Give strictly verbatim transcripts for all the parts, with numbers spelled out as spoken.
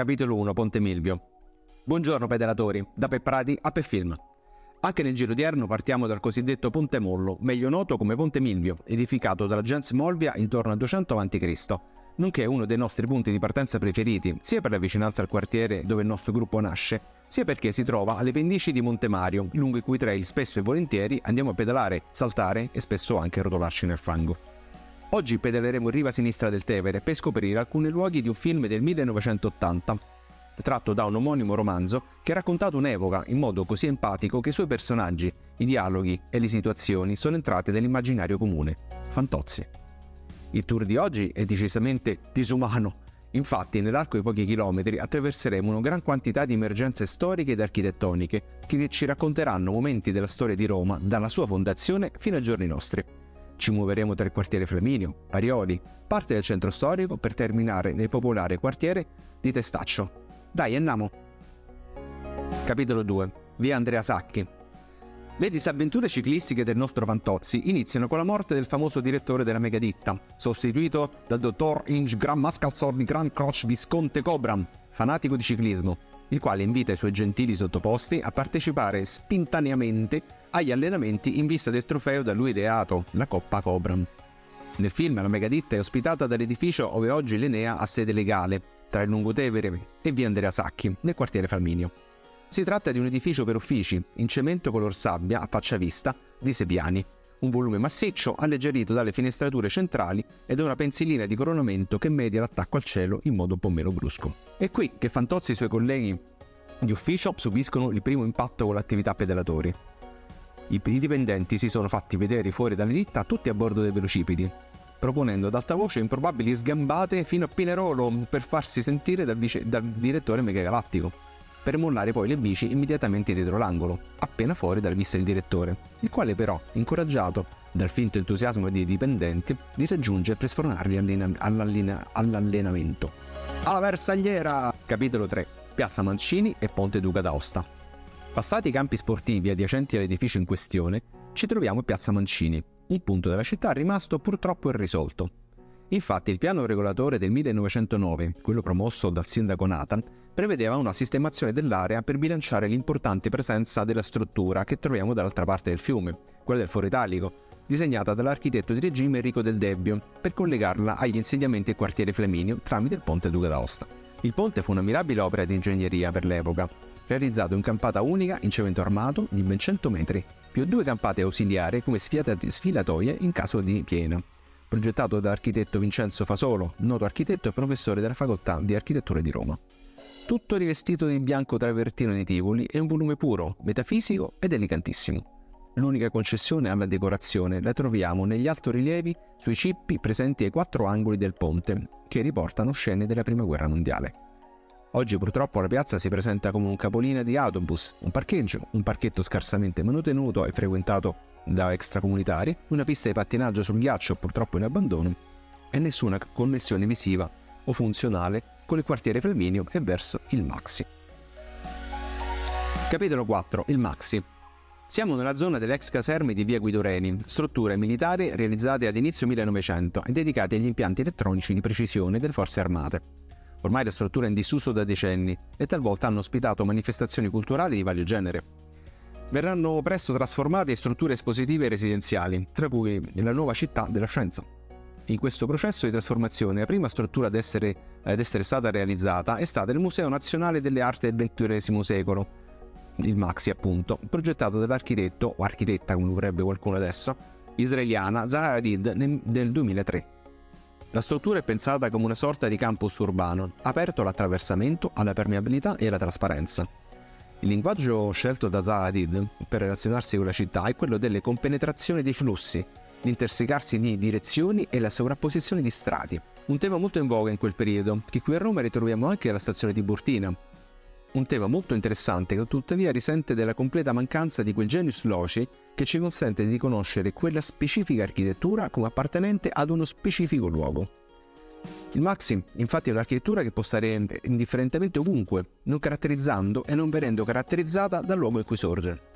Capitolo uno. Ponte Milvio. Buongiorno pedalatori, da Pepprati a Peffilm. Anche nel giro odierno partiamo dal cosiddetto Ponte Mollo, meglio noto come Ponte Milvio, edificato dalla gens Molvia intorno al duecento avanti Cristo, nonché uno dei nostri punti di partenza preferiti, sia per la vicinanza al quartiere dove il nostro gruppo nasce, sia perché si trova alle pendici di Monte Mario, lungo i cui trail spesso e volentieri andiamo a pedalare, saltare e spesso anche rotolarci nel fango. Oggi pedaleremo in riva sinistra del Tevere per scoprire alcuni luoghi di un film del millenovecentottanta, tratto da un omonimo romanzo che ha raccontato un'epoca in modo così empatico che i suoi personaggi, i dialoghi e le situazioni sono entrate nell'immaginario comune. Fantozzi. Il tour di oggi è decisamente disumano, infatti nell'arco di pochi chilometri attraverseremo una gran quantità di emergenze storiche ed architettoniche che ci racconteranno momenti della storia di Roma dalla sua fondazione fino ai giorni nostri. Ci muoveremo tra il quartiere Flaminio, Parioli, parte del centro storico per terminare nel popolare quartiere di Testaccio. Dai, andiamo! Capitolo due. Via Andrea Sacchi. Le disavventure ciclistiche del nostro Fantozzi iniziano con la morte del famoso direttore della Megaditta, sostituito dal dottor Inge Gran Mascalzorni Gran Croce Visconte Cobram, fanatico di ciclismo, il quale invita i suoi gentili sottoposti a partecipare spontaneamente agli allenamenti in vista del trofeo da lui ideato, la Coppa Cobram. Nel film la Megaditta è ospitata dall'edificio ove oggi l'Enea ha sede legale, tra il Lungotevere e via Andrea Sacchi, nel quartiere Flaminio. Si tratta di un edificio per uffici, in cemento color sabbia a faccia vista, di Sebiani, un volume massiccio alleggerito dalle finestrature centrali ed una pensilina di coronamento che media l'attacco al cielo in modo un po' meno brusco. È qui che Fantozzi e i suoi colleghi di ufficio subiscono il primo impatto con l'attività pedalatori. I dipendenti si sono fatti vedere fuori dalle ditta tutti a bordo dei velocipedi, proponendo ad alta voce improbabili sgambate fino a Pinerolo per farsi sentire dal, vice, dal direttore megagalattico, per mollare poi le bici immediatamente dietro l'angolo, appena fuori dalla vista del direttore, il quale però, incoraggiato dal finto entusiasmo dei dipendenti, li raggiunge per sfornarli all'allena, all'allena, all'allenamento. Alla Versagliera! Capitolo tre. Piazza Mancini e Ponte Duca d'Aosta. Passati i campi sportivi adiacenti all'edificio in questione, ci troviamo a Piazza Mancini, un punto della città rimasto purtroppo irrisolto. Infatti il piano regolatore del millenovecentonove, quello promosso dal sindaco Nathan, prevedeva una sistemazione dell'area per bilanciare l'importante presenza della struttura che troviamo dall'altra parte del fiume, quella del Foro Italico, disegnata dall'architetto di regime Enrico del Debbio, per collegarla agli insediamenti del quartiere Flaminio tramite il ponte Duca d'Aosta. Il ponte fu una mirabile opera di ingegneria per l'epoca, realizzato in campata unica in cemento armato di ben cento metri, più due campate ausiliari come sfilatoie in caso di piena, progettato dall'architetto Vincenzo Fasolo, noto architetto e professore della facoltà di architettura di Roma. Tutto rivestito di bianco travertino di Tivoli e un volume puro, metafisico ed elegantissimo. L'unica concessione alla decorazione la troviamo negli altorilievi sui cippi presenti ai quattro angoli del ponte, che riportano scene della Prima Guerra Mondiale. Oggi purtroppo la piazza si presenta come un capolinea di autobus, un parcheggio, un parchetto scarsamente manutenuto e frequentato da extracomunitari, una pista di pattinaggio sul ghiaccio purtroppo in abbandono e nessuna connessione visiva o funzionale con il quartiere Flaminio e verso il MAXXI. Capitolo quattro. Il MAXXI. Siamo nella zona delle ex caserme di via Guidoreni, strutture militari realizzate ad inizio millenovecento e dedicate agli impianti elettronici di precisione delle forze armate. Ormai la struttura è in disuso da decenni e talvolta hanno ospitato manifestazioni culturali di vario genere. Verranno presto trasformate in strutture espositive e residenziali, tra cui la nuova città della scienza. In questo processo di trasformazione la prima struttura ad essere, ad essere stata realizzata è stata il Museo Nazionale delle Arti del ventunesimo secolo, il MAXXI appunto, progettato dall'architetto, o architetta come vorrebbe qualcuno adesso, israeliana Zaha Hadid nel duemilatré. La struttura è pensata come una sorta di campus urbano, aperto all'attraversamento, alla permeabilità e alla trasparenza. Il linguaggio scelto da Zaha Hadid per relazionarsi con la città è quello delle compenetrazioni dei flussi, l'intersecarsi di direzioni e la sovrapposizione di strati, un tema molto in voga in quel periodo, che qui a Roma ritroviamo anche alla stazione Tiburtina. Un tema molto interessante che tuttavia risente della completa mancanza di quel genius loci che ci consente di riconoscere quella specifica architettura come appartenente ad uno specifico luogo. Il MAXXI infatti è un'architettura che può stare indifferentemente ovunque, non caratterizzando e non venendo caratterizzata dal luogo in cui sorge.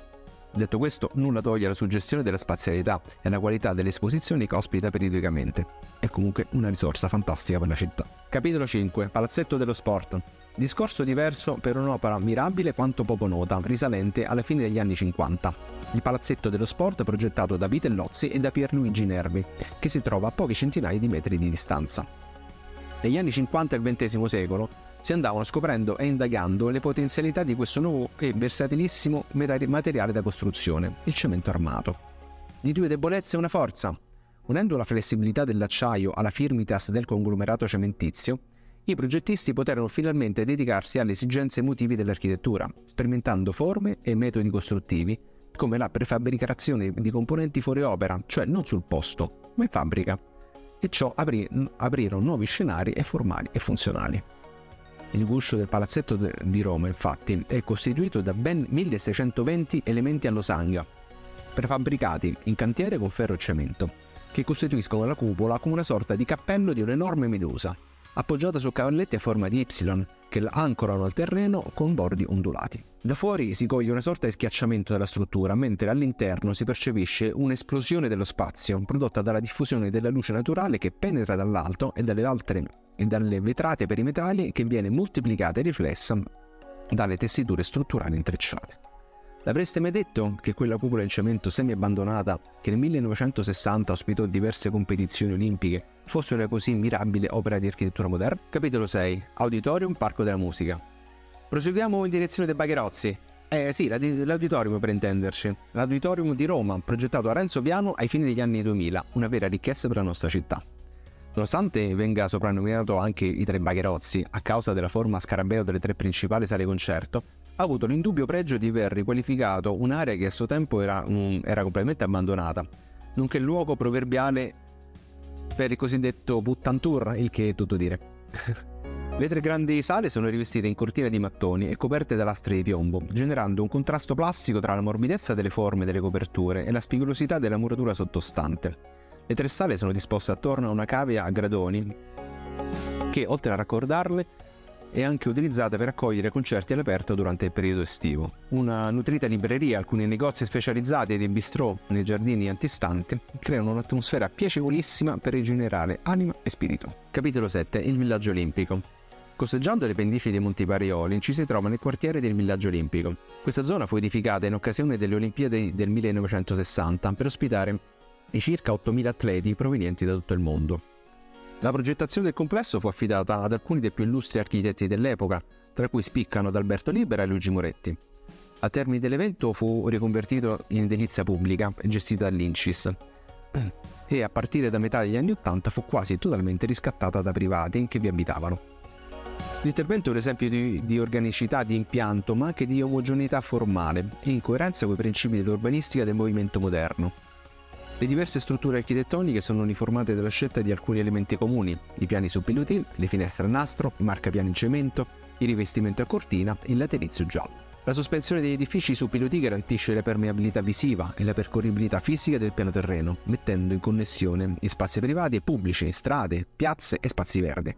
Detto questo, nulla toglie la suggestione della spazialità e la qualità delle esposizioni che ospita periodicamente. È comunque una risorsa fantastica per la città. Capitolo cinque. Palazzetto dello Sport. Discorso diverso per un'opera mirabile quanto poco nota, risalente alla fine degli anni cinquanta. Il palazzetto dello sport progettato da Vitellozzi e da Pierluigi Nervi, che si trova a pochi centinaia di metri di distanza. Negli anni cinquanta del ventesimo secolo si andavano scoprendo e indagando le potenzialità di questo nuovo e versatilissimo materiale da costruzione, il cemento armato. Di due debolezze una forza. Unendo la flessibilità dell'acciaio alla firmitas del conglomerato cementizio, i progettisti poterono finalmente dedicarsi alle esigenze emotive dell'architettura, sperimentando forme e metodi costruttivi, come la prefabbricazione di componenti fuori opera, cioè non sul posto, ma in fabbrica, e ciò aprì, aprirono nuovi scenari e formali e funzionali. Il guscio del palazzetto de, di Roma, infatti, è costituito da ben milleseicentoventi elementi a losanga, prefabbricati in cantiere con ferro e cemento, che costituiscono la cupola come una sorta di cappello di un'enorme medusa, appoggiata su cavalletti a forma di Y, che la ancorano al terreno con bordi ondulati. Da fuori si coglie una sorta di schiacciamento della struttura, mentre all'interno si percepisce un'esplosione dello spazio, prodotta dalla diffusione della luce naturale che penetra dall'alto e dalle altre e dalle vetrate perimetrali, che viene moltiplicata e riflessa dalle tessiture strutturali intrecciate. L'avreste mai detto che quella cupola in cemento semi-abbandonata, che nel millenovecentosessanta ospitò diverse competizioni olimpiche, fosse una così mirabile opera di architettura moderna? Capitolo sei. Auditorium Parco della Musica. Proseguiamo in direzione dei Bagherozzi. Eh sì, l'auditorium per intenderci. L'auditorium di Roma, progettato a Renzo Piano ai fini degli anni duemila, una vera ricchezza per la nostra città. Nonostante venga soprannominato anche i tre Bagherozzi, a causa della forma scarabeo delle tre principali sale concerto, ha avuto l'indubbio pregio di aver riqualificato un'area che a suo tempo era, um, era completamente abbandonata, nonché luogo proverbiale per il cosiddetto Buttantur, il che è tutto dire. Le tre grandi sale sono rivestite in cortina di mattoni e coperte da lastre di piombo, generando un contrasto plastico tra la morbidezza delle forme delle coperture e la spigolosità della muratura sottostante. Le tre sale sono disposte attorno a una cavea a gradoni che, oltre a raccordarle, è anche utilizzata per accogliere concerti all'aperto durante il periodo estivo. Una nutrita libreria, alcuni negozi specializzati e dei bistrò nei giardini antistanti creano un'atmosfera piacevolissima per rigenerare anima e spirito. Capitolo sette. Il Villaggio Olimpico. Costeggiando le pendici dei Monti Parioli ci si trova nel quartiere del Villaggio Olimpico. Questa zona fu edificata in occasione delle Olimpiadi del millenovecentosessanta per ospitare i circa ottomila atleti provenienti da tutto il mondo. La progettazione del complesso fu affidata ad alcuni dei più illustri architetti dell'epoca, tra cui spiccano Adalberto Libera e Luigi Moretti. A termine dell'evento fu riconvertito in edilizia pubblica, gestita dall'Incis, e a partire da metà degli anni Ottanta fu quasi totalmente riscattata da privati che vi abitavano. L'intervento è un esempio di, di organicità di impianto, ma anche di omogeneità formale, in coerenza con i principi dell'urbanistica del movimento moderno. Le diverse strutture architettoniche sono uniformate dalla scelta di alcuni elementi comuni, i piani su pilotin, le finestre a nastro, i marcapiani in cemento, il rivestimento a cortina e il laterizio giallo. La sospensione degli edifici su piloti garantisce la permeabilità visiva e la percorribilità fisica del piano terreno, mettendo in connessione gli spazi privati e pubblici, strade, piazze e spazi verdi.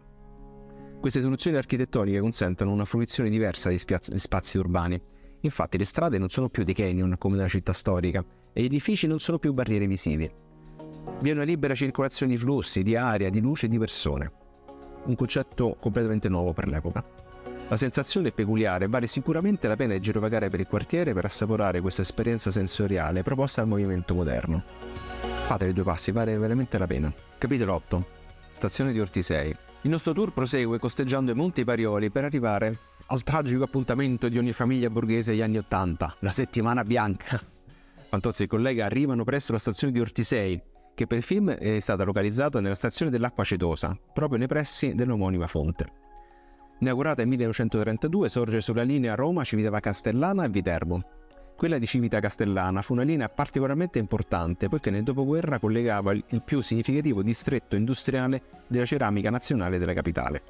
Queste soluzioni architettoniche consentono una fruizione diversa degli spazi urbani. Infatti le strade non sono più dei canyon come nella città storica e gli edifici non sono più barriere visive. Vi è una libera circolazione di flussi, di aria, di luce e di persone. Un concetto completamente nuovo per l'epoca. La sensazione è peculiare, vale sicuramente la pena di girovagare per il quartiere per assaporare questa esperienza sensoriale proposta al movimento moderno. Fate le due passi, vale veramente la pena. Capitolo otto. Stazione di Ortisei. Il nostro tour prosegue costeggiando i Monti Parioli per arrivare al tragico appuntamento di ogni famiglia borghese degli anni Ottanta, la settimana bianca. Fantozzi e collega arrivano presso la stazione di Ortisei, che per il film è stata localizzata nella stazione dell'Acqua Acetosa, proprio nei pressi dell'omonima fonte. Inaugurata nel millenovecentotrentadue, sorge sulla linea Roma-Civita Castellana e Viterbo. Quella di Civita Castellana fu una linea particolarmente importante poiché nel dopoguerra collegava il più significativo distretto industriale della ceramica nazionale della capitale.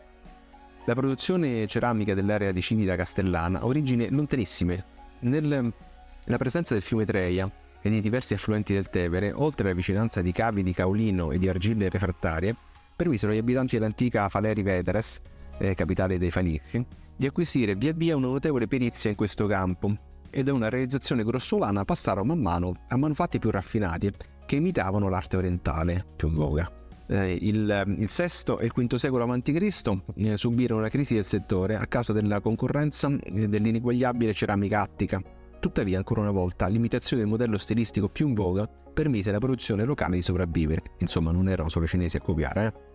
La produzione ceramica dell'area di Civita Castellana ha origini lontanissime. Nella presenza del fiume Treia e di diversi affluenti del Tevere, oltre alla vicinanza di cavi di caolino e di argille refrattarie, permisero agli abitanti dell'antica Faleri Veteres, eh, capitale dei Fanici, di acquisire via via una notevole perizia in questo campo, e da una realizzazione grossolana passarono man mano a manufatti più raffinati che imitavano l'arte orientale più in voga. eh, il, il sesto e il quinto secolo avanti Cristo eh, subirono la crisi del settore a causa della concorrenza e dell'ineguagliabile ceramica attica. Tuttavia, ancora una volta, l'imitazione del modello stilistico più in voga permise alla produzione locale di sopravvivere. Insomma, non erano solo i cinesi a copiare, eh?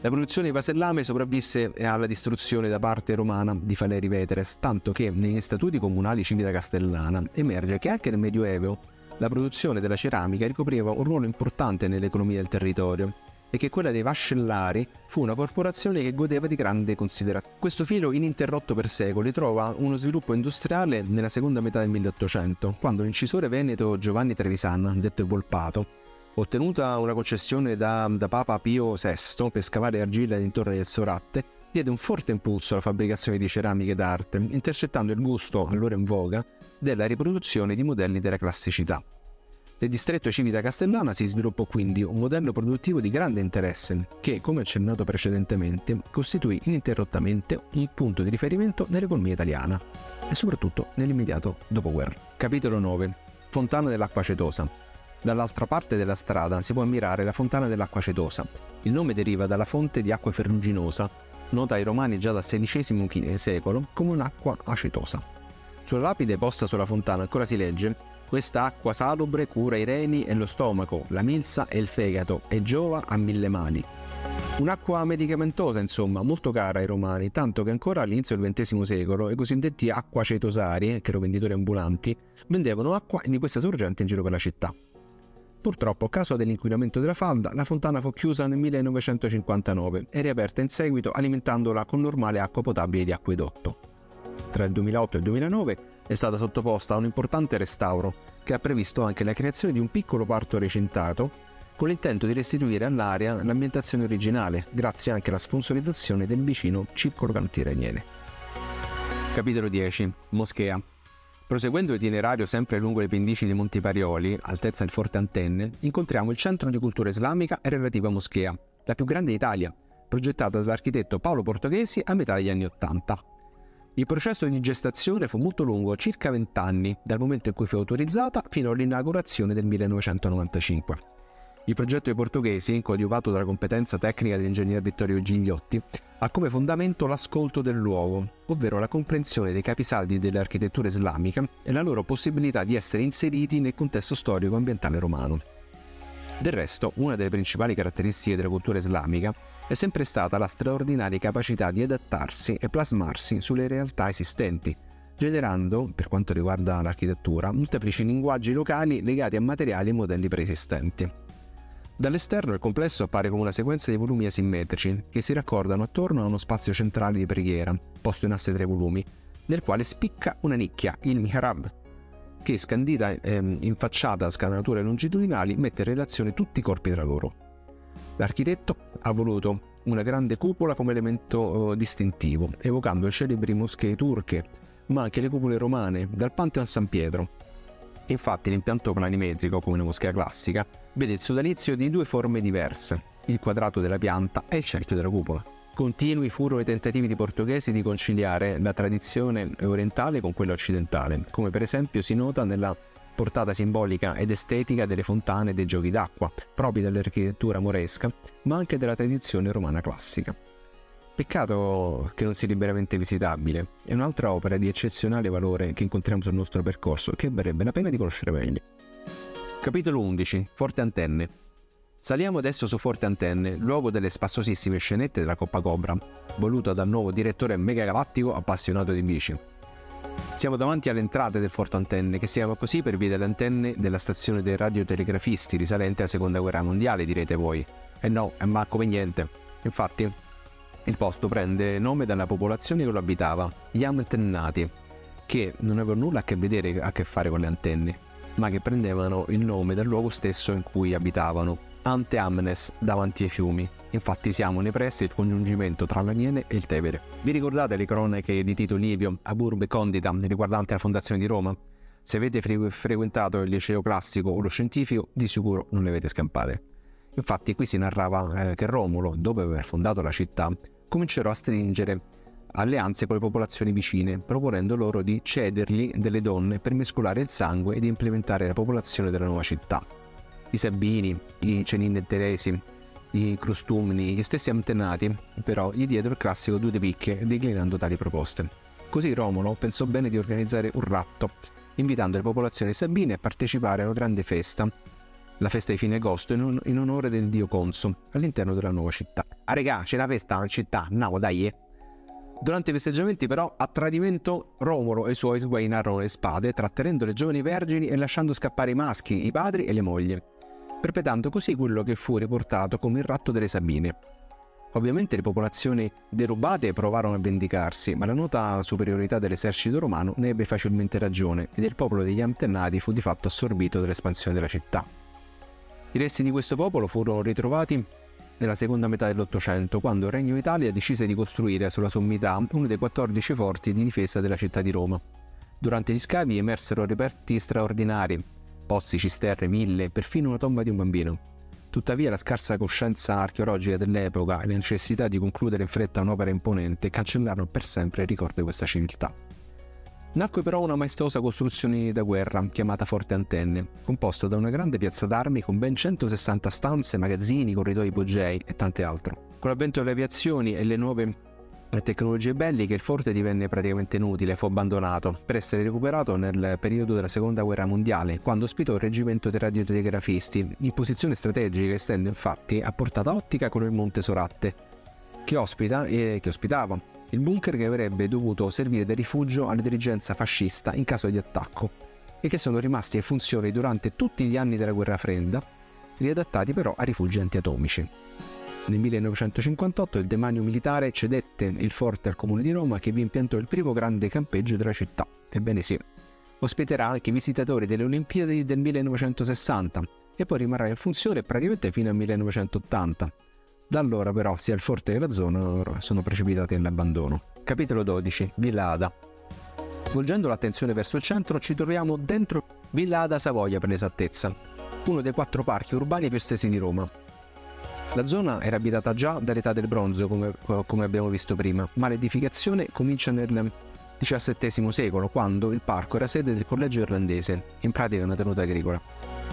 La produzione di vasellame sopravvisse alla distruzione da parte romana di Faleri Veteres, tanto che negli statuti comunali Civita Castellana emerge che anche nel Medioevo la produzione della ceramica ricopriva un ruolo importante nell'economia del territorio e che quella dei vascellari fu una corporazione che godeva di grande considerazione. Questo filo ininterrotto per secoli trova uno sviluppo industriale nella seconda metà del milleottocento, quando l'incisore veneto Giovanni Trevisan, detto Volpato, ottenuta una concessione da, da Papa Pio sesto per scavare argilla dintorni del Soratte, diede un forte impulso alla fabbricazione di ceramiche d'arte, intercettando il gusto, allora in voga, della riproduzione di modelli della classicità. Nel distretto Civita Castellana si sviluppò quindi un modello produttivo di grande interesse che, come accennato precedentemente, costituì ininterrottamente un punto di riferimento nell'economia italiana e soprattutto nell'immediato dopoguerra. Capitolo nove. Fontana dell'Acqua Acetosa. Dall'altra parte della strada si può ammirare la fontana dell'Acqua Acetosa. Il nome deriva dalla fonte di acqua ferruginosa, nota ai romani già dal sedicesimo secolo come un'acqua acetosa. Sulla lapide posta sulla fontana ancora si legge: questa acqua salubre cura i reni e lo stomaco, la milza e il fegato e giova a mille mali. Un'acqua medicamentosa, insomma, molto cara ai romani, tanto che ancora all'inizio del ventesimo secolo i cosiddetti acqua acetosari, che erano venditori ambulanti, vendevano acqua di questa sorgente in giro per la città. Purtroppo, a causa dell'inquinamento della falda, la fontana fu chiusa nel millenovecentocinquantanove e riaperta in seguito alimentandola con normale acqua potabile di acquedotto. Tra il duemilaotto e il duemilanove è stata sottoposta a un importante restauro che ha previsto anche la creazione di un piccolo parco recintato con l'intento di restituire all'area l'ambientazione originale, grazie anche alla sponsorizzazione del vicino Circolo Cantiere Niene. Capitolo dieci. Moschea. Proseguendo l'itinerario sempre lungo le pendici dei Monti Parioli, altezza del Forte Antenne, incontriamo il centro di cultura islamica e relativa moschea, la più grande d'Italia, progettata dall'architetto Paolo Portoghesi a metà degli anni Ottanta. Il processo di gestazione fu molto lungo, circa venti anni, dal momento in cui fu autorizzata fino all'inaugurazione del millenovecentonovantacinque. Il progetto dei portoghesi, coadiuvato dalla competenza tecnica dell'ingegner Vittorio Gigliotti, ha come fondamento l'ascolto del luogo, ovvero la comprensione dei capisaldi dell'architettura islamica e la loro possibilità di essere inseriti nel contesto storico-ambientale romano. Del resto, una delle principali caratteristiche della cultura islamica è sempre stata la straordinaria capacità di adattarsi e plasmarsi sulle realtà esistenti, generando, per quanto riguarda l'architettura, molteplici linguaggi locali legati a materiali e modelli preesistenti. Dall'esterno il complesso appare come una sequenza di volumi asimmetrici che si raccordano attorno a uno spazio centrale di preghiera, posto in asse tre volumi, nel quale spicca una nicchia, il mihrab, che scandita ehm, in facciata a scanalature longitudinali mette in relazione tutti i corpi tra loro. L'architetto ha voluto una grande cupola come elemento eh, distintivo, evocando le celebri moschee turche, ma anche le cupole romane, dal Pantheon a San Pietro. Infatti l'impianto planimetrico, come una moschea classica, vede il sodalizio di due forme diverse, il quadrato della pianta e il cerchio della cupola. Continui furono i tentativi di portoghesi di conciliare la tradizione orientale con quella occidentale, come per esempio si nota nella portata simbolica ed estetica delle fontane e dei giochi d'acqua, propri dell'architettura moresca, ma anche della tradizione romana classica. Peccato che non sia liberamente visitabile, è un'altra opera di eccezionale valore che incontriamo sul nostro percorso che varrebbe la pena di conoscere meglio. Capitolo undici. Forte Antenne. Saliamo adesso su Forte Antenne, luogo delle spassosissime scenette della Coppa Cobram, voluta dal nuovo direttore megagalattico appassionato di bici. Siamo davanti alle entrate del Forte Antenne, che si chiama così per via delle antenne della stazione dei radiotelegrafisti risalente alla Seconda Guerra Mondiale, direte voi. E no, è manco per niente. Infatti, il posto prende nome dalla popolazione che lo abitava, gli Antennati, che non avevano nulla a che vedere a che fare con le antenne, ma che prendevano il nome dal luogo stesso in cui abitavano, Ante Amnes, davanti ai fiumi. Infatti siamo nei pressi del congiungimento tra la Niene e il Tevere. Vi ricordate le cronache di Tito Livio, ab urbe condita, riguardante la fondazione di Roma? Se avete fre- frequentato il liceo classico o lo scientifico, di sicuro non le avete scampate. Infatti qui si narrava eh, che Romulo, dopo aver fondato la città, comincerò a stringere alleanze con le popolazioni vicine, proponendo loro di cedergli delle donne per mescolare il sangue e di implementare la popolazione della nuova città. I Sabini, i Cenin e Teresi, i crustumni, gli stessi Antenati, però gli diedero il classico due di picche, declinando tali proposte. Così Romolo pensò bene di organizzare un ratto, invitando le popolazioni sabine a partecipare a una grande festa, la festa di fine agosto, in, on- in onore del dio Conso, all'interno della nuova città. Ah regà, c'è la festa in città, no dai eh. Durante i festeggiamenti però, a tradimento, Romolo e i suoi sguainarono le spade, trattenendo le giovani vergini e lasciando scappare i maschi, i padri e le mogli, perpetrando così quello che fu riportato come il ratto delle Sabine. Ovviamente le popolazioni derubate provarono a vendicarsi, ma la nota superiorità dell'esercito romano ne ebbe facilmente ragione ed il popolo degli Antennati fu di fatto assorbito dall'espansione della città. I resti di questo popolo furono ritrovati nella seconda metà dell'Ottocento, quando il Regno d'Italia decise di costruire sulla sommità uno dei quattordici forti di difesa della città di Roma. Durante gli scavi emersero reperti straordinari, pozzi, cisterne, mille, perfino una tomba di un bambino. Tuttavia la scarsa coscienza archeologica dell'epoca e la necessità di concludere in fretta un'opera imponente cancellarono per sempre il ricordo di questa civiltà. Nacque però una maestosa costruzione da guerra chiamata Forte Antenne, composta da una grande piazza d'armi con ben centosessanta stanze, magazzini, corridoi ipogei e tante altro. Con l'avvento delle aviazioni e le nuove tecnologie belliche, il forte divenne praticamente inutile, fu abbandonato, per essere recuperato nel periodo della Seconda Guerra Mondiale, quando ospitò il reggimento dei radiotelegrafisti, in posizione strategica, essendo infatti a portata ottica con il Monte Soratte, che ospita e che ospitava il bunker che avrebbe dovuto servire da rifugio alla dirigenza fascista in caso di attacco e che sono rimasti in funzione durante tutti gli anni della guerra fredda, riadattati però a rifugi antiatomici. Nel millenovecentocinquantotto il demanio militare cedette il forte al comune di Roma, che vi impiantò il primo grande campeggio della città. Ebbene sì, ospiterà anche i visitatori delle Olimpiadi del millenovecentosessanta e poi rimarrà in funzione praticamente fino al millenovecentottanta. Da allora però sia il forte che la zona sono precipitati nell'abbandono. Capitolo dodici. Villa Ada. Volgendo l'attenzione verso il centro ci troviamo dentro Villa Ada Savoia per l'esattezza, uno dei quattro parchi urbani più estesi di Roma. La zona era abitata già dall'età del bronzo, come, come abbiamo visto prima, ma l'edificazione comincia nel diciassettesimo secolo, quando il parco era sede del collegio irlandese, in pratica una tenuta agricola.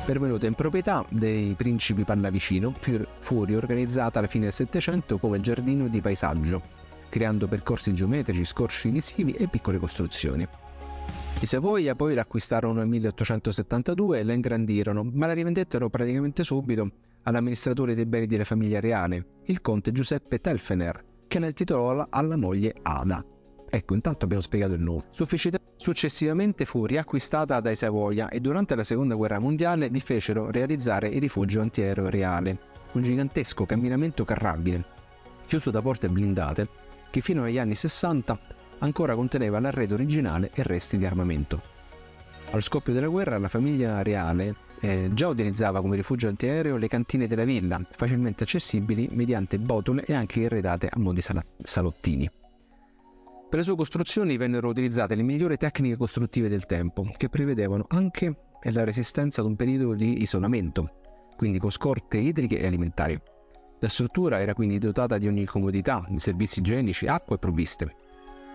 Pervenuta in proprietà dei principi Pallavicino, fu riorganizzata alla fine del Settecento come giardino di paesaggio, creando percorsi geometrici, scorci visivi e piccole costruzioni. I Savoia poi l'acquistarono nel milleottocentosettantadue e la ingrandirono, ma la rivendettero praticamente subito all'amministratore dei beni delle famiglie reale, il conte Giuseppe Telfener, che ne intitolò alla moglie Ada. Ecco, intanto abbiamo spiegato il nome. Successivamente fu riacquistata dai Savoia e durante la Seconda Guerra Mondiale vi fecero realizzare il rifugio antiaereo reale, un gigantesco camminamento carrabile, chiuso da porte blindate, che fino agli anni sessanta ancora conteneva l'arredo originale e resti di armamento. Allo scoppio della guerra la famiglia reale eh, già utilizzava come rifugio antiaereo le cantine della villa, facilmente accessibili mediante botole e anche irredate a modi sal- salottini. Per le sue costruzioni vennero utilizzate le migliori tecniche costruttive del tempo, che prevedevano anche la resistenza ad un periodo di isolamento, quindi con scorte idriche e alimentari. La struttura era quindi dotata di ogni comodità, di servizi igienici, acqua e provviste.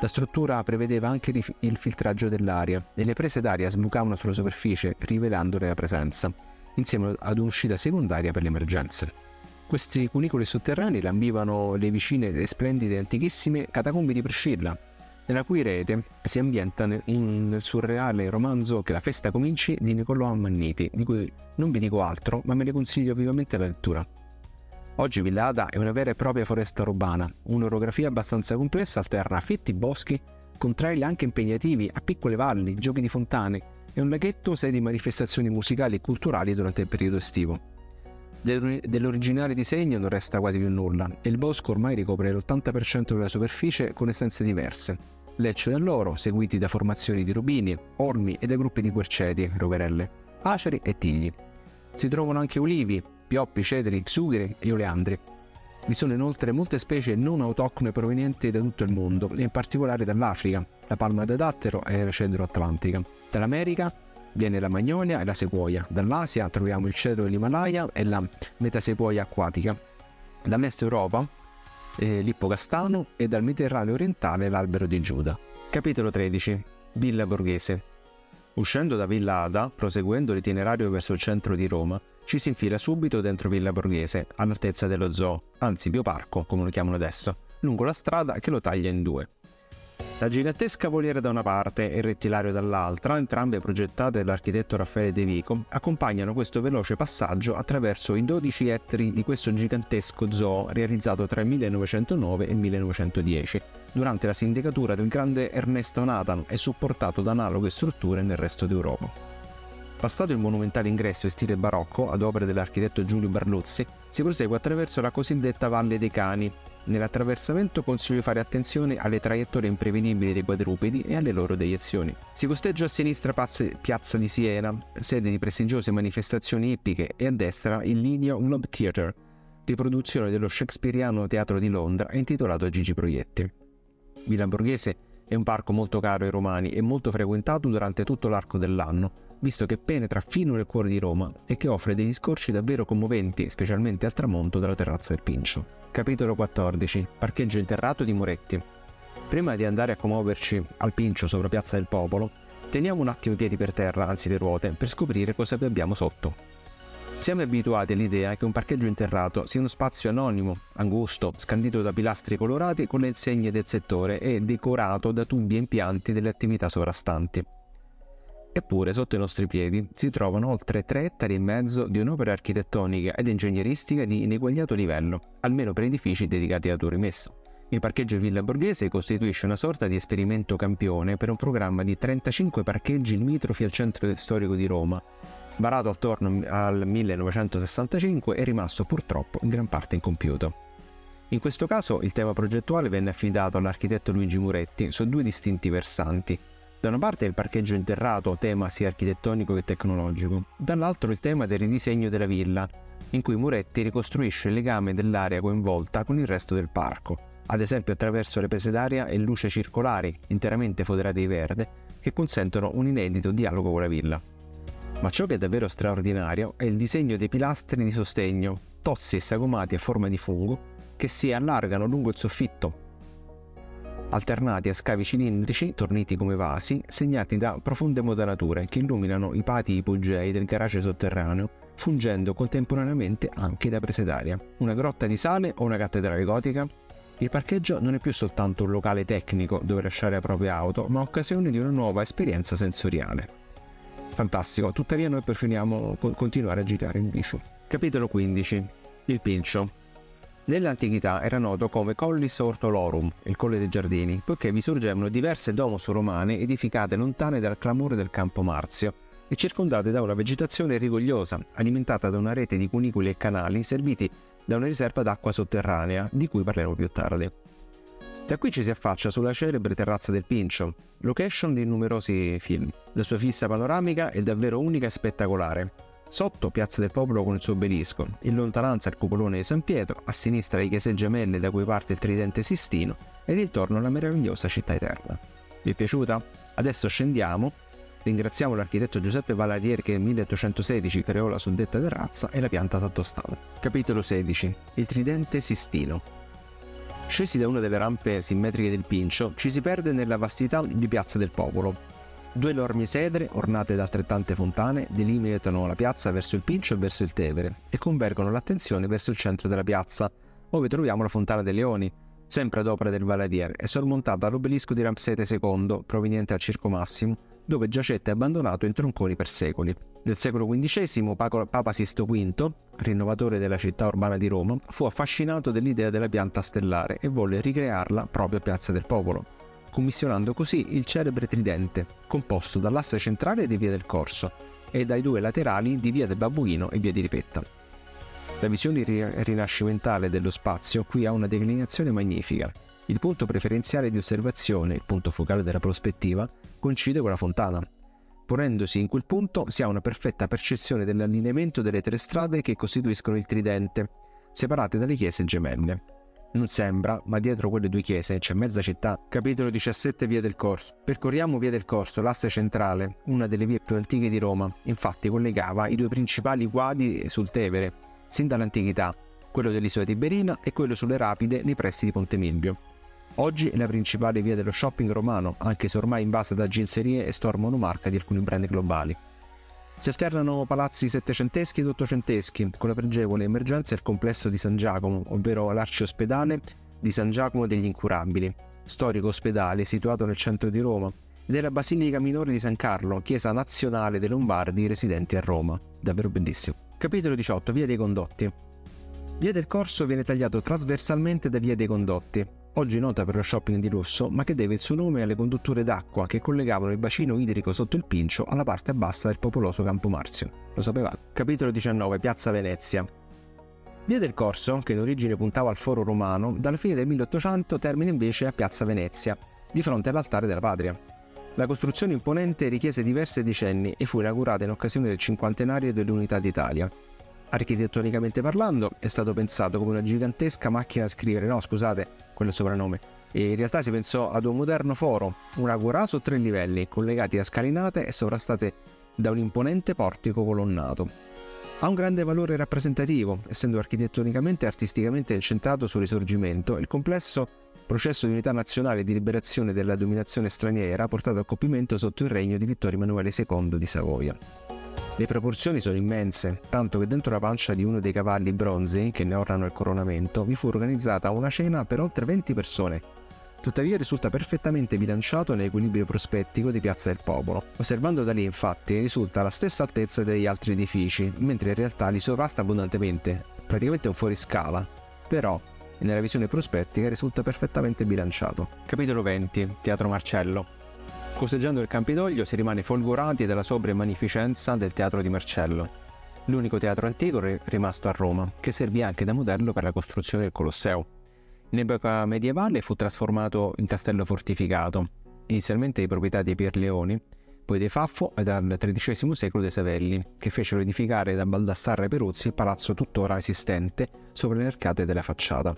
La struttura prevedeva anche il filtraggio dell'aria e le prese d'aria sbucavano sulla superficie, rivelandone la presenza, insieme ad un'uscita secondaria per le emergenze. Questi cunicoli sotterranei lambivano le vicine e splendide e antichissime catacombe di Priscilla, nella cui rete si ambienta nel, nel surreale romanzo Che la festa cominci di Niccolò Ammanniti, di cui non vi dico altro, ma me ne consiglio vivamente la lettura. Oggi Villa Ada è una vera e propria foresta urbana, un'orografia abbastanza complessa alterna fitti boschi, con trail anche impegnativi, a piccole valli, giochi di fontane e un laghetto sede di manifestazioni musicali e culturali durante il periodo estivo. Dell'originale disegno non resta quasi più nulla e il bosco ormai ricopre l'ottanta per cento della superficie con essenze diverse, lecce dell'oro, seguiti da formazioni di rubini, ormi e da gruppi di querceti, roverelle, aceri e tigli. Si trovano anche olivi, pioppi, cedri, sugheri e oleandri. Vi sono inoltre molte specie non autoctone provenienti da tutto il mondo e in particolare dall'Africa, la palma da dattero e la cedro atlantica, dall'America viene la magnolia e la sequoia, dall'Asia troviamo il cedro dell'Himalaya e la metasequoia acquatica, dall'est Europa eh, l'ippocastano e dal Mediterraneo orientale l'albero di Giuda. Capitolo tredici. Villa Borghese. Uscendo da Villa Ada, proseguendo l'itinerario verso il centro di Roma, ci si infila subito dentro Villa Borghese, all'altezza dello zoo, anzi bioparco come lo chiamano adesso, lungo la strada che lo taglia in due. La gigantesca voliera da una parte e il rettilario dall'altra, entrambe progettate dall'architetto Raffaele De Vico, accompagnano questo veloce passaggio attraverso i dodici ettari di questo gigantesco zoo realizzato tra il millenovecentonove e il millenovecentodieci, durante la sindacatura del grande Ernesto Nathan e supportato da analoghe strutture nel resto d'Europa. Passato il monumentale ingresso in stile barocco ad opera dell'architetto Giulio Barluzzi, si prosegue attraverso la cosiddetta Valle dei Cani. Nell'attraversamento consiglio di fare attenzione alle traiettorie imprevedibili dei quadrupedi e alle loro deiezioni. Si costeggia a sinistra Piazza di Siena, sede di prestigiose manifestazioni ippiche, e a destra il Linear Globe Theatre, riproduzione dello shakespeariano teatro di Londra intitolato a Gigi Proietti. Villa Borghese è un parco molto caro ai romani e molto frequentato durante tutto l'arco dell'anno, visto che penetra fino nel cuore di Roma e che offre degli scorci davvero commoventi, specialmente al tramonto dalla terrazza del Pincio. Capitolo quattordici. Parcheggio interrato di Moretti. Prima di andare a commuoverci al Pincio sopra Piazza del Popolo, teniamo un attimo i piedi per terra, anzi le ruote, per scoprire cosa abbiamo sotto. Siamo abituati all'idea che un parcheggio interrato sia uno spazio anonimo, angusto, scandito da pilastri colorati con le insegne del settore e decorato da tubi e impianti delle attività sovrastanti. Eppure, sotto i nostri piedi si trovano oltre tre ettari e mezzo di un'opera architettonica ed ingegneristica di ineguagliato livello, almeno per edifici dedicati alla rimessa. Il parcheggio Villa Borghese costituisce una sorta di esperimento campione per un programma di trentacinque parcheggi limitrofi al centro storico di Roma, varato attorno al millenovecentosessantacinque e rimasto purtroppo in gran parte incompiuto. In questo caso il tema progettuale venne affidato all'architetto Luigi Moretti su due distinti versanti: da una parte il parcheggio interrato, tema sia architettonico che tecnologico, dall'altro il tema del ridisegno della villa, in cui Moretti ricostruisce il legame dell'area coinvolta con il resto del parco, ad esempio attraverso le prese d'aria e luce circolari, interamente foderate di verde, che consentono un inedito dialogo con la villa. Ma ciò che è davvero straordinario è il disegno dei pilastri di sostegno, tozzi e sagomati a forma di fungo, che si allargano lungo il soffitto, alternati a scavi cilindrici, torniti come vasi, segnati da profonde modanature che illuminano i pati ipogei del garage sotterraneo, fungendo contemporaneamente anche da prese d'aria. Una grotta di sale o una cattedrale gotica? Il parcheggio non è più soltanto un locale tecnico dove lasciare la propria auto, ma occasione di una nuova esperienza sensoriale. Fantastico, tuttavia noi preferiamo continuare a girare in bici. Capitolo quindici. Il Pincio. Nell'antichità era noto come Collis Ortolorum, il Colle dei Giardini, poiché vi sorgevano diverse domus romane edificate lontane dal clamore del campo marzio e circondate da una vegetazione rigogliosa, alimentata da una rete di cunicoli e canali serviti da una riserva d'acqua sotterranea, di cui parleremo più tardi. Da qui ci si affaccia sulla celebre terrazza del Pincio, location di numerosi film. La sua vista panoramica è davvero unica e spettacolare. Sotto, Piazza del Popolo con il suo obelisco, in lontananza il cupolone di San Pietro, a sinistra le chiese gemelle da cui parte il tridente Sistino ed intorno alla meravigliosa città eterna. Vi è piaciuta? Adesso scendiamo, ringraziamo l'architetto Giuseppe Valadier che nel milleottocentosedici creò la suddetta terrazza e la pianta sottostante. Capitolo sedici. Il tridente Sistino. Scesi da una delle rampe simmetriche del Pincio, ci si perde nella vastità di Piazza del Popolo. Due enormi sedre, ornate da altrettante fontane, delimitano la piazza verso il Pincio e verso il Tevere e convergono l'attenzione verso il centro della piazza, dove troviamo la Fontana dei Leoni, sempre ad opera del Valadier, e sormontata dall'obelisco di Ramsete secondo, proveniente dal Circo Massimo, dove giacette abbandonato in tronconi per secoli. Nel secolo quindicesimo Papa Sisto quinto, rinnovatore della città urbana di Roma, fu affascinato dall'idea della pianta stellare e volle ricrearla proprio a Piazza del Popolo, commissionando così il celebre tridente, composto dall'asse centrale di Via del Corso e dai due laterali di Via del Babuino e Via di Ripetta. La visione rinascimentale dello spazio qui ha una declinazione magnifica. Il punto preferenziale di osservazione, il punto focale della prospettiva, coincide con la fontana. Ponendosi in quel punto si ha una perfetta percezione dell'allineamento delle tre strade che costituiscono il tridente, separate dalle chiese gemelle. Non sembra, ma dietro quelle due chiese c'è mezza città. Capitolo diciassette. Via del Corso. Percorriamo Via del Corso, l'asse centrale, una delle vie più antiche di Roma. Infatti collegava i due principali guadi sul Tevere, sin dall'antichità, quello dell'isola Tiberina e quello sulle rapide nei pressi di Ponte Milvio. Oggi è la principale via dello shopping romano, anche se ormai invasa da agenzerie e store monomarca di alcuni brand globali. Si alternano palazzi settecenteschi ed ottocenteschi, con la pregevole emergenza il complesso di San Giacomo, ovvero l'arciospedale di San Giacomo degli Incurabili, storico ospedale situato nel centro di Roma, e della Basilica Minore di San Carlo, chiesa nazionale dei Lombardi residenti a Roma. Davvero bellissimo. Capitolo diciotto. Via dei Condotti. Via del Corso viene tagliato trasversalmente da Via dei Condotti, oggi nota per lo shopping di lusso, ma che deve il suo nome alle condutture d'acqua che collegavano il bacino idrico sotto il Pincio alla parte bassa del popoloso Campo Marzio. Lo sapevate? Capitolo diciannove. Piazza Venezia. Via del Corso, che in origine puntava al Foro Romano, dalla fine del milleottocento termina invece a Piazza Venezia, di fronte all'Altare della Patria. La costruzione imponente richiese diversi decenni e fu inaugurata in occasione del cinquantenario dell'Unità d'Italia. Architettonicamente parlando, è stato pensato come una gigantesca macchina a scrivere, no scusate, quello è il soprannome, e in realtà si pensò ad un moderno foro, una cupola su tre livelli, collegati a scalinate e sovrastate da un imponente portico colonnato. Ha un grande valore rappresentativo, essendo architettonicamente e artisticamente incentrato sul Risorgimento, il complesso processo di unità nazionale e di liberazione della dominazione straniera portato a compimento sotto il regno di Vittorio Emanuele secondo di Savoia. Le proporzioni sono immense, tanto che dentro la pancia di uno dei cavalli bronzei che ne ornano il coronamento vi fu organizzata una cena per oltre venti persone. Tuttavia risulta perfettamente bilanciato nell'equilibrio prospettico di Piazza del Popolo. Osservando da lì, infatti, risulta alla stessa altezza degli altri edifici, mentre in realtà li sovrasta abbondantemente, praticamente un fuoriscala, però nella visione prospettica risulta perfettamente bilanciato. Capitolo venti. Teatro Marcello. Costeggiando il Campidoglio si rimane folgorati dalla sobria magnificenza del Teatro di Marcello, l'unico teatro antico rimasto a Roma, che servì anche da modello per la costruzione del Colosseo. In epoca medievale fu trasformato in castello fortificato, inizialmente di proprietà dei Pierleoni, poi dei Faffo e dal tredicesimo secolo dei Savelli, che fecero edificare da Baldassarre Peruzzi il palazzo tuttora esistente sopra le arcate della facciata.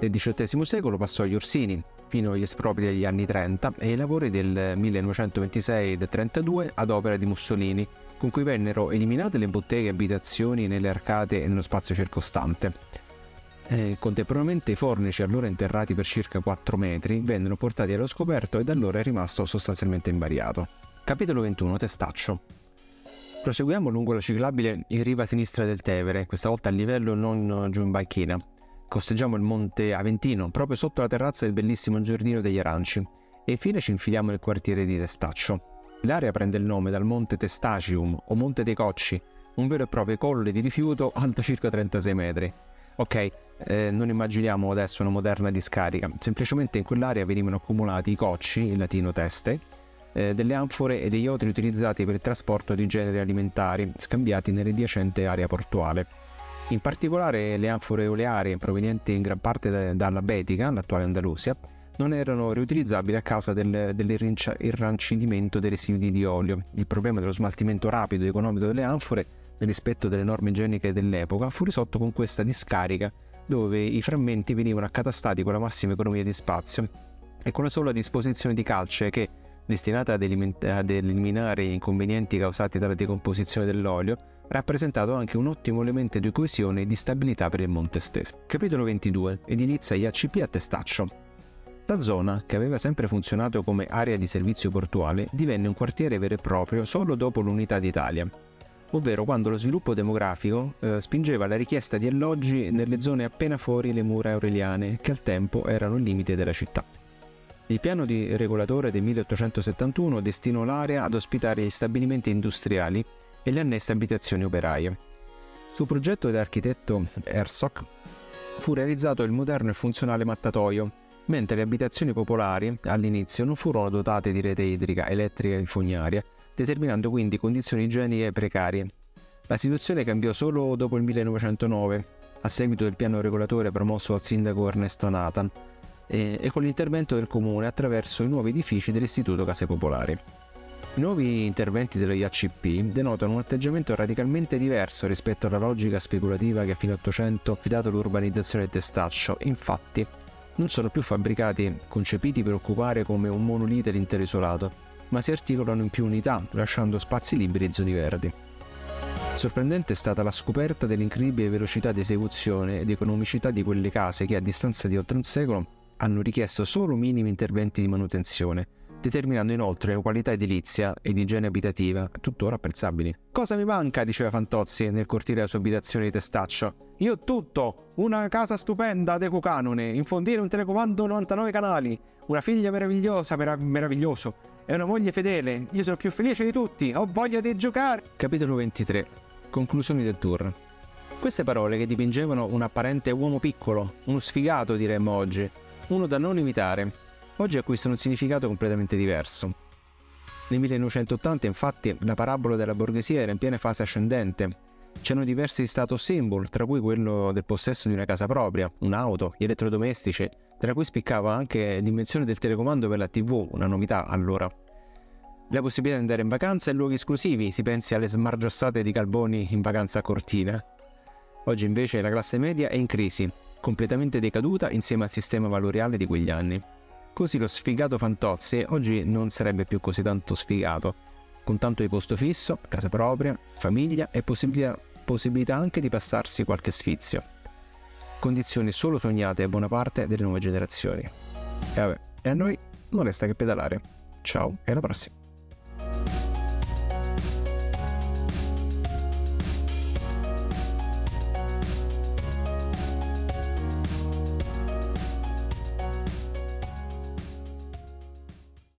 Nel diciottesimo secolo passò agli Orsini, fino agli espropri degli anni trenta e ai lavori del millenovecentoventisei trentadue ad opera di Mussolini, con cui vennero eliminate le botteghe e abitazioni nelle arcate e nello spazio circostante. E contemporaneamente i fornici, allora interrati per circa quattro metri, vennero portati allo scoperto e da allora è rimasto sostanzialmente invariato. Capitolo ventuno. Testaccio. Proseguiamo lungo la ciclabile in riva sinistra del Tevere, questa volta a livello, non giù in banchina. Costeggiamo il monte Aventino, proprio sotto la terrazza del bellissimo giardino degli Aranci, e infine ci infiliamo nel quartiere di Testaccio. L'area prende il nome dal monte Testacium, o monte dei Cocci, un vero e proprio colle di rifiuto alto circa trentasei metri. Ok, eh, non immaginiamo adesso una moderna discarica, semplicemente in quell'area venivano accumulati i cocci, in latino teste, eh, delle anfore e degli otri utilizzati per il trasporto di generi alimentari, scambiati nell'adiacente area portuale. In particolare le anfore olearee, provenienti in gran parte da, dalla Betica, l'attuale Andalusia, non erano riutilizzabili a causa del, dell'irrancidimento dei residui di olio. Il problema dello smaltimento rapido ed economico delle anfore, nel rispetto delle norme igieniche dell'epoca, fu risolto con questa discarica, dove i frammenti venivano accatastati con la massima economia di spazio e con la sola disposizione di calce che, destinata ad, eliment- ad eliminare gli inconvenienti causati dalla decomposizione dell'olio, rappresentato anche un ottimo elemento di coesione e di stabilità per il monte stesso. Capitolo ventidue. Edilizia I A C P a Testaccio. La zona, che aveva sempre funzionato come area di servizio portuale, divenne un quartiere vero e proprio solo dopo l'Unità d'Italia, ovvero quando lo sviluppo demografico eh, spingeva la richiesta di alloggi nelle zone appena fuori le mura aureliane, che al tempo erano il limite della città. Il piano di regolatore del milleottocentosettantuno destinò l'area ad ospitare gli stabilimenti industriali e le annesse abitazioni operaie. Su progetto dell'architetto Herzog fu realizzato il moderno e funzionale mattatoio, mentre le abitazioni popolari all'inizio non furono dotate di rete idrica, elettrica e fognaria, determinando quindi condizioni igieniche precarie. La situazione cambiò solo dopo il millenovecentonove, a seguito del piano regolatore promosso dal sindaco Ernesto Nathan e, e con l'intervento del comune attraverso i nuovi edifici dell'Istituto Case Popolari. I nuovi interventi dello I A C P denotano un atteggiamento radicalmente diverso rispetto alla logica speculativa che fino all'Ottocento ha guidato l'urbanizzazione del Testaccio. Infatti, non sono più fabbricati concepiti per occupare come un monolite l'intero isolato, ma si articolano in più unità, lasciando spazi liberi e zone verdi. Sorprendente è stata la scoperta dell'incredibile velocità di esecuzione ed economicità di quelle case che, a distanza di oltre un secolo, hanno richiesto solo minimi interventi di manutenzione, determinando inoltre una qualità edilizia ed igiene abitativa tuttora apprezzabili. «Cosa mi manca?» diceva Fantozzi nel cortile della sua abitazione di Testaccio. «Io tutto! Una casa stupenda ad ecocanone, infondire un telecomando novantanove canali, una figlia meravigliosa, merav- meraviglioso, e una moglie fedele, io sono più felice di tutti, ho voglia di giocare!» Capitolo ventitré. Conclusioni del tour. Queste parole che dipingevano un apparente uomo piccolo, uno sfigato diremmo oggi, uno da non imitare, oggi acquistano un significato completamente diverso. Nel millenovecentottanta, infatti, la parabola della borghesia era in piena fase ascendente. C'erano diversi status symbol, tra cui quello del possesso di una casa propria, un'auto, gli elettrodomestici, tra cui spiccava anche l'invenzione del telecomando per la tivù, una novità allora. La possibilità di andare in vacanza in luoghi esclusivi, si pensi alle smargiossate di Calboni in vacanza a Cortina. Oggi invece la classe media è in crisi, completamente decaduta insieme al sistema valoriale di quegli anni. Così lo sfigato Fantozzi oggi non sarebbe più così tanto sfigato, con tanto di posto fisso, casa propria, famiglia e possibilità, possibilità anche di passarsi qualche sfizio. Condizioni solo sognate a buona parte delle nuove generazioni. E vabbè, e a noi non resta che pedalare. Ciao e alla prossima.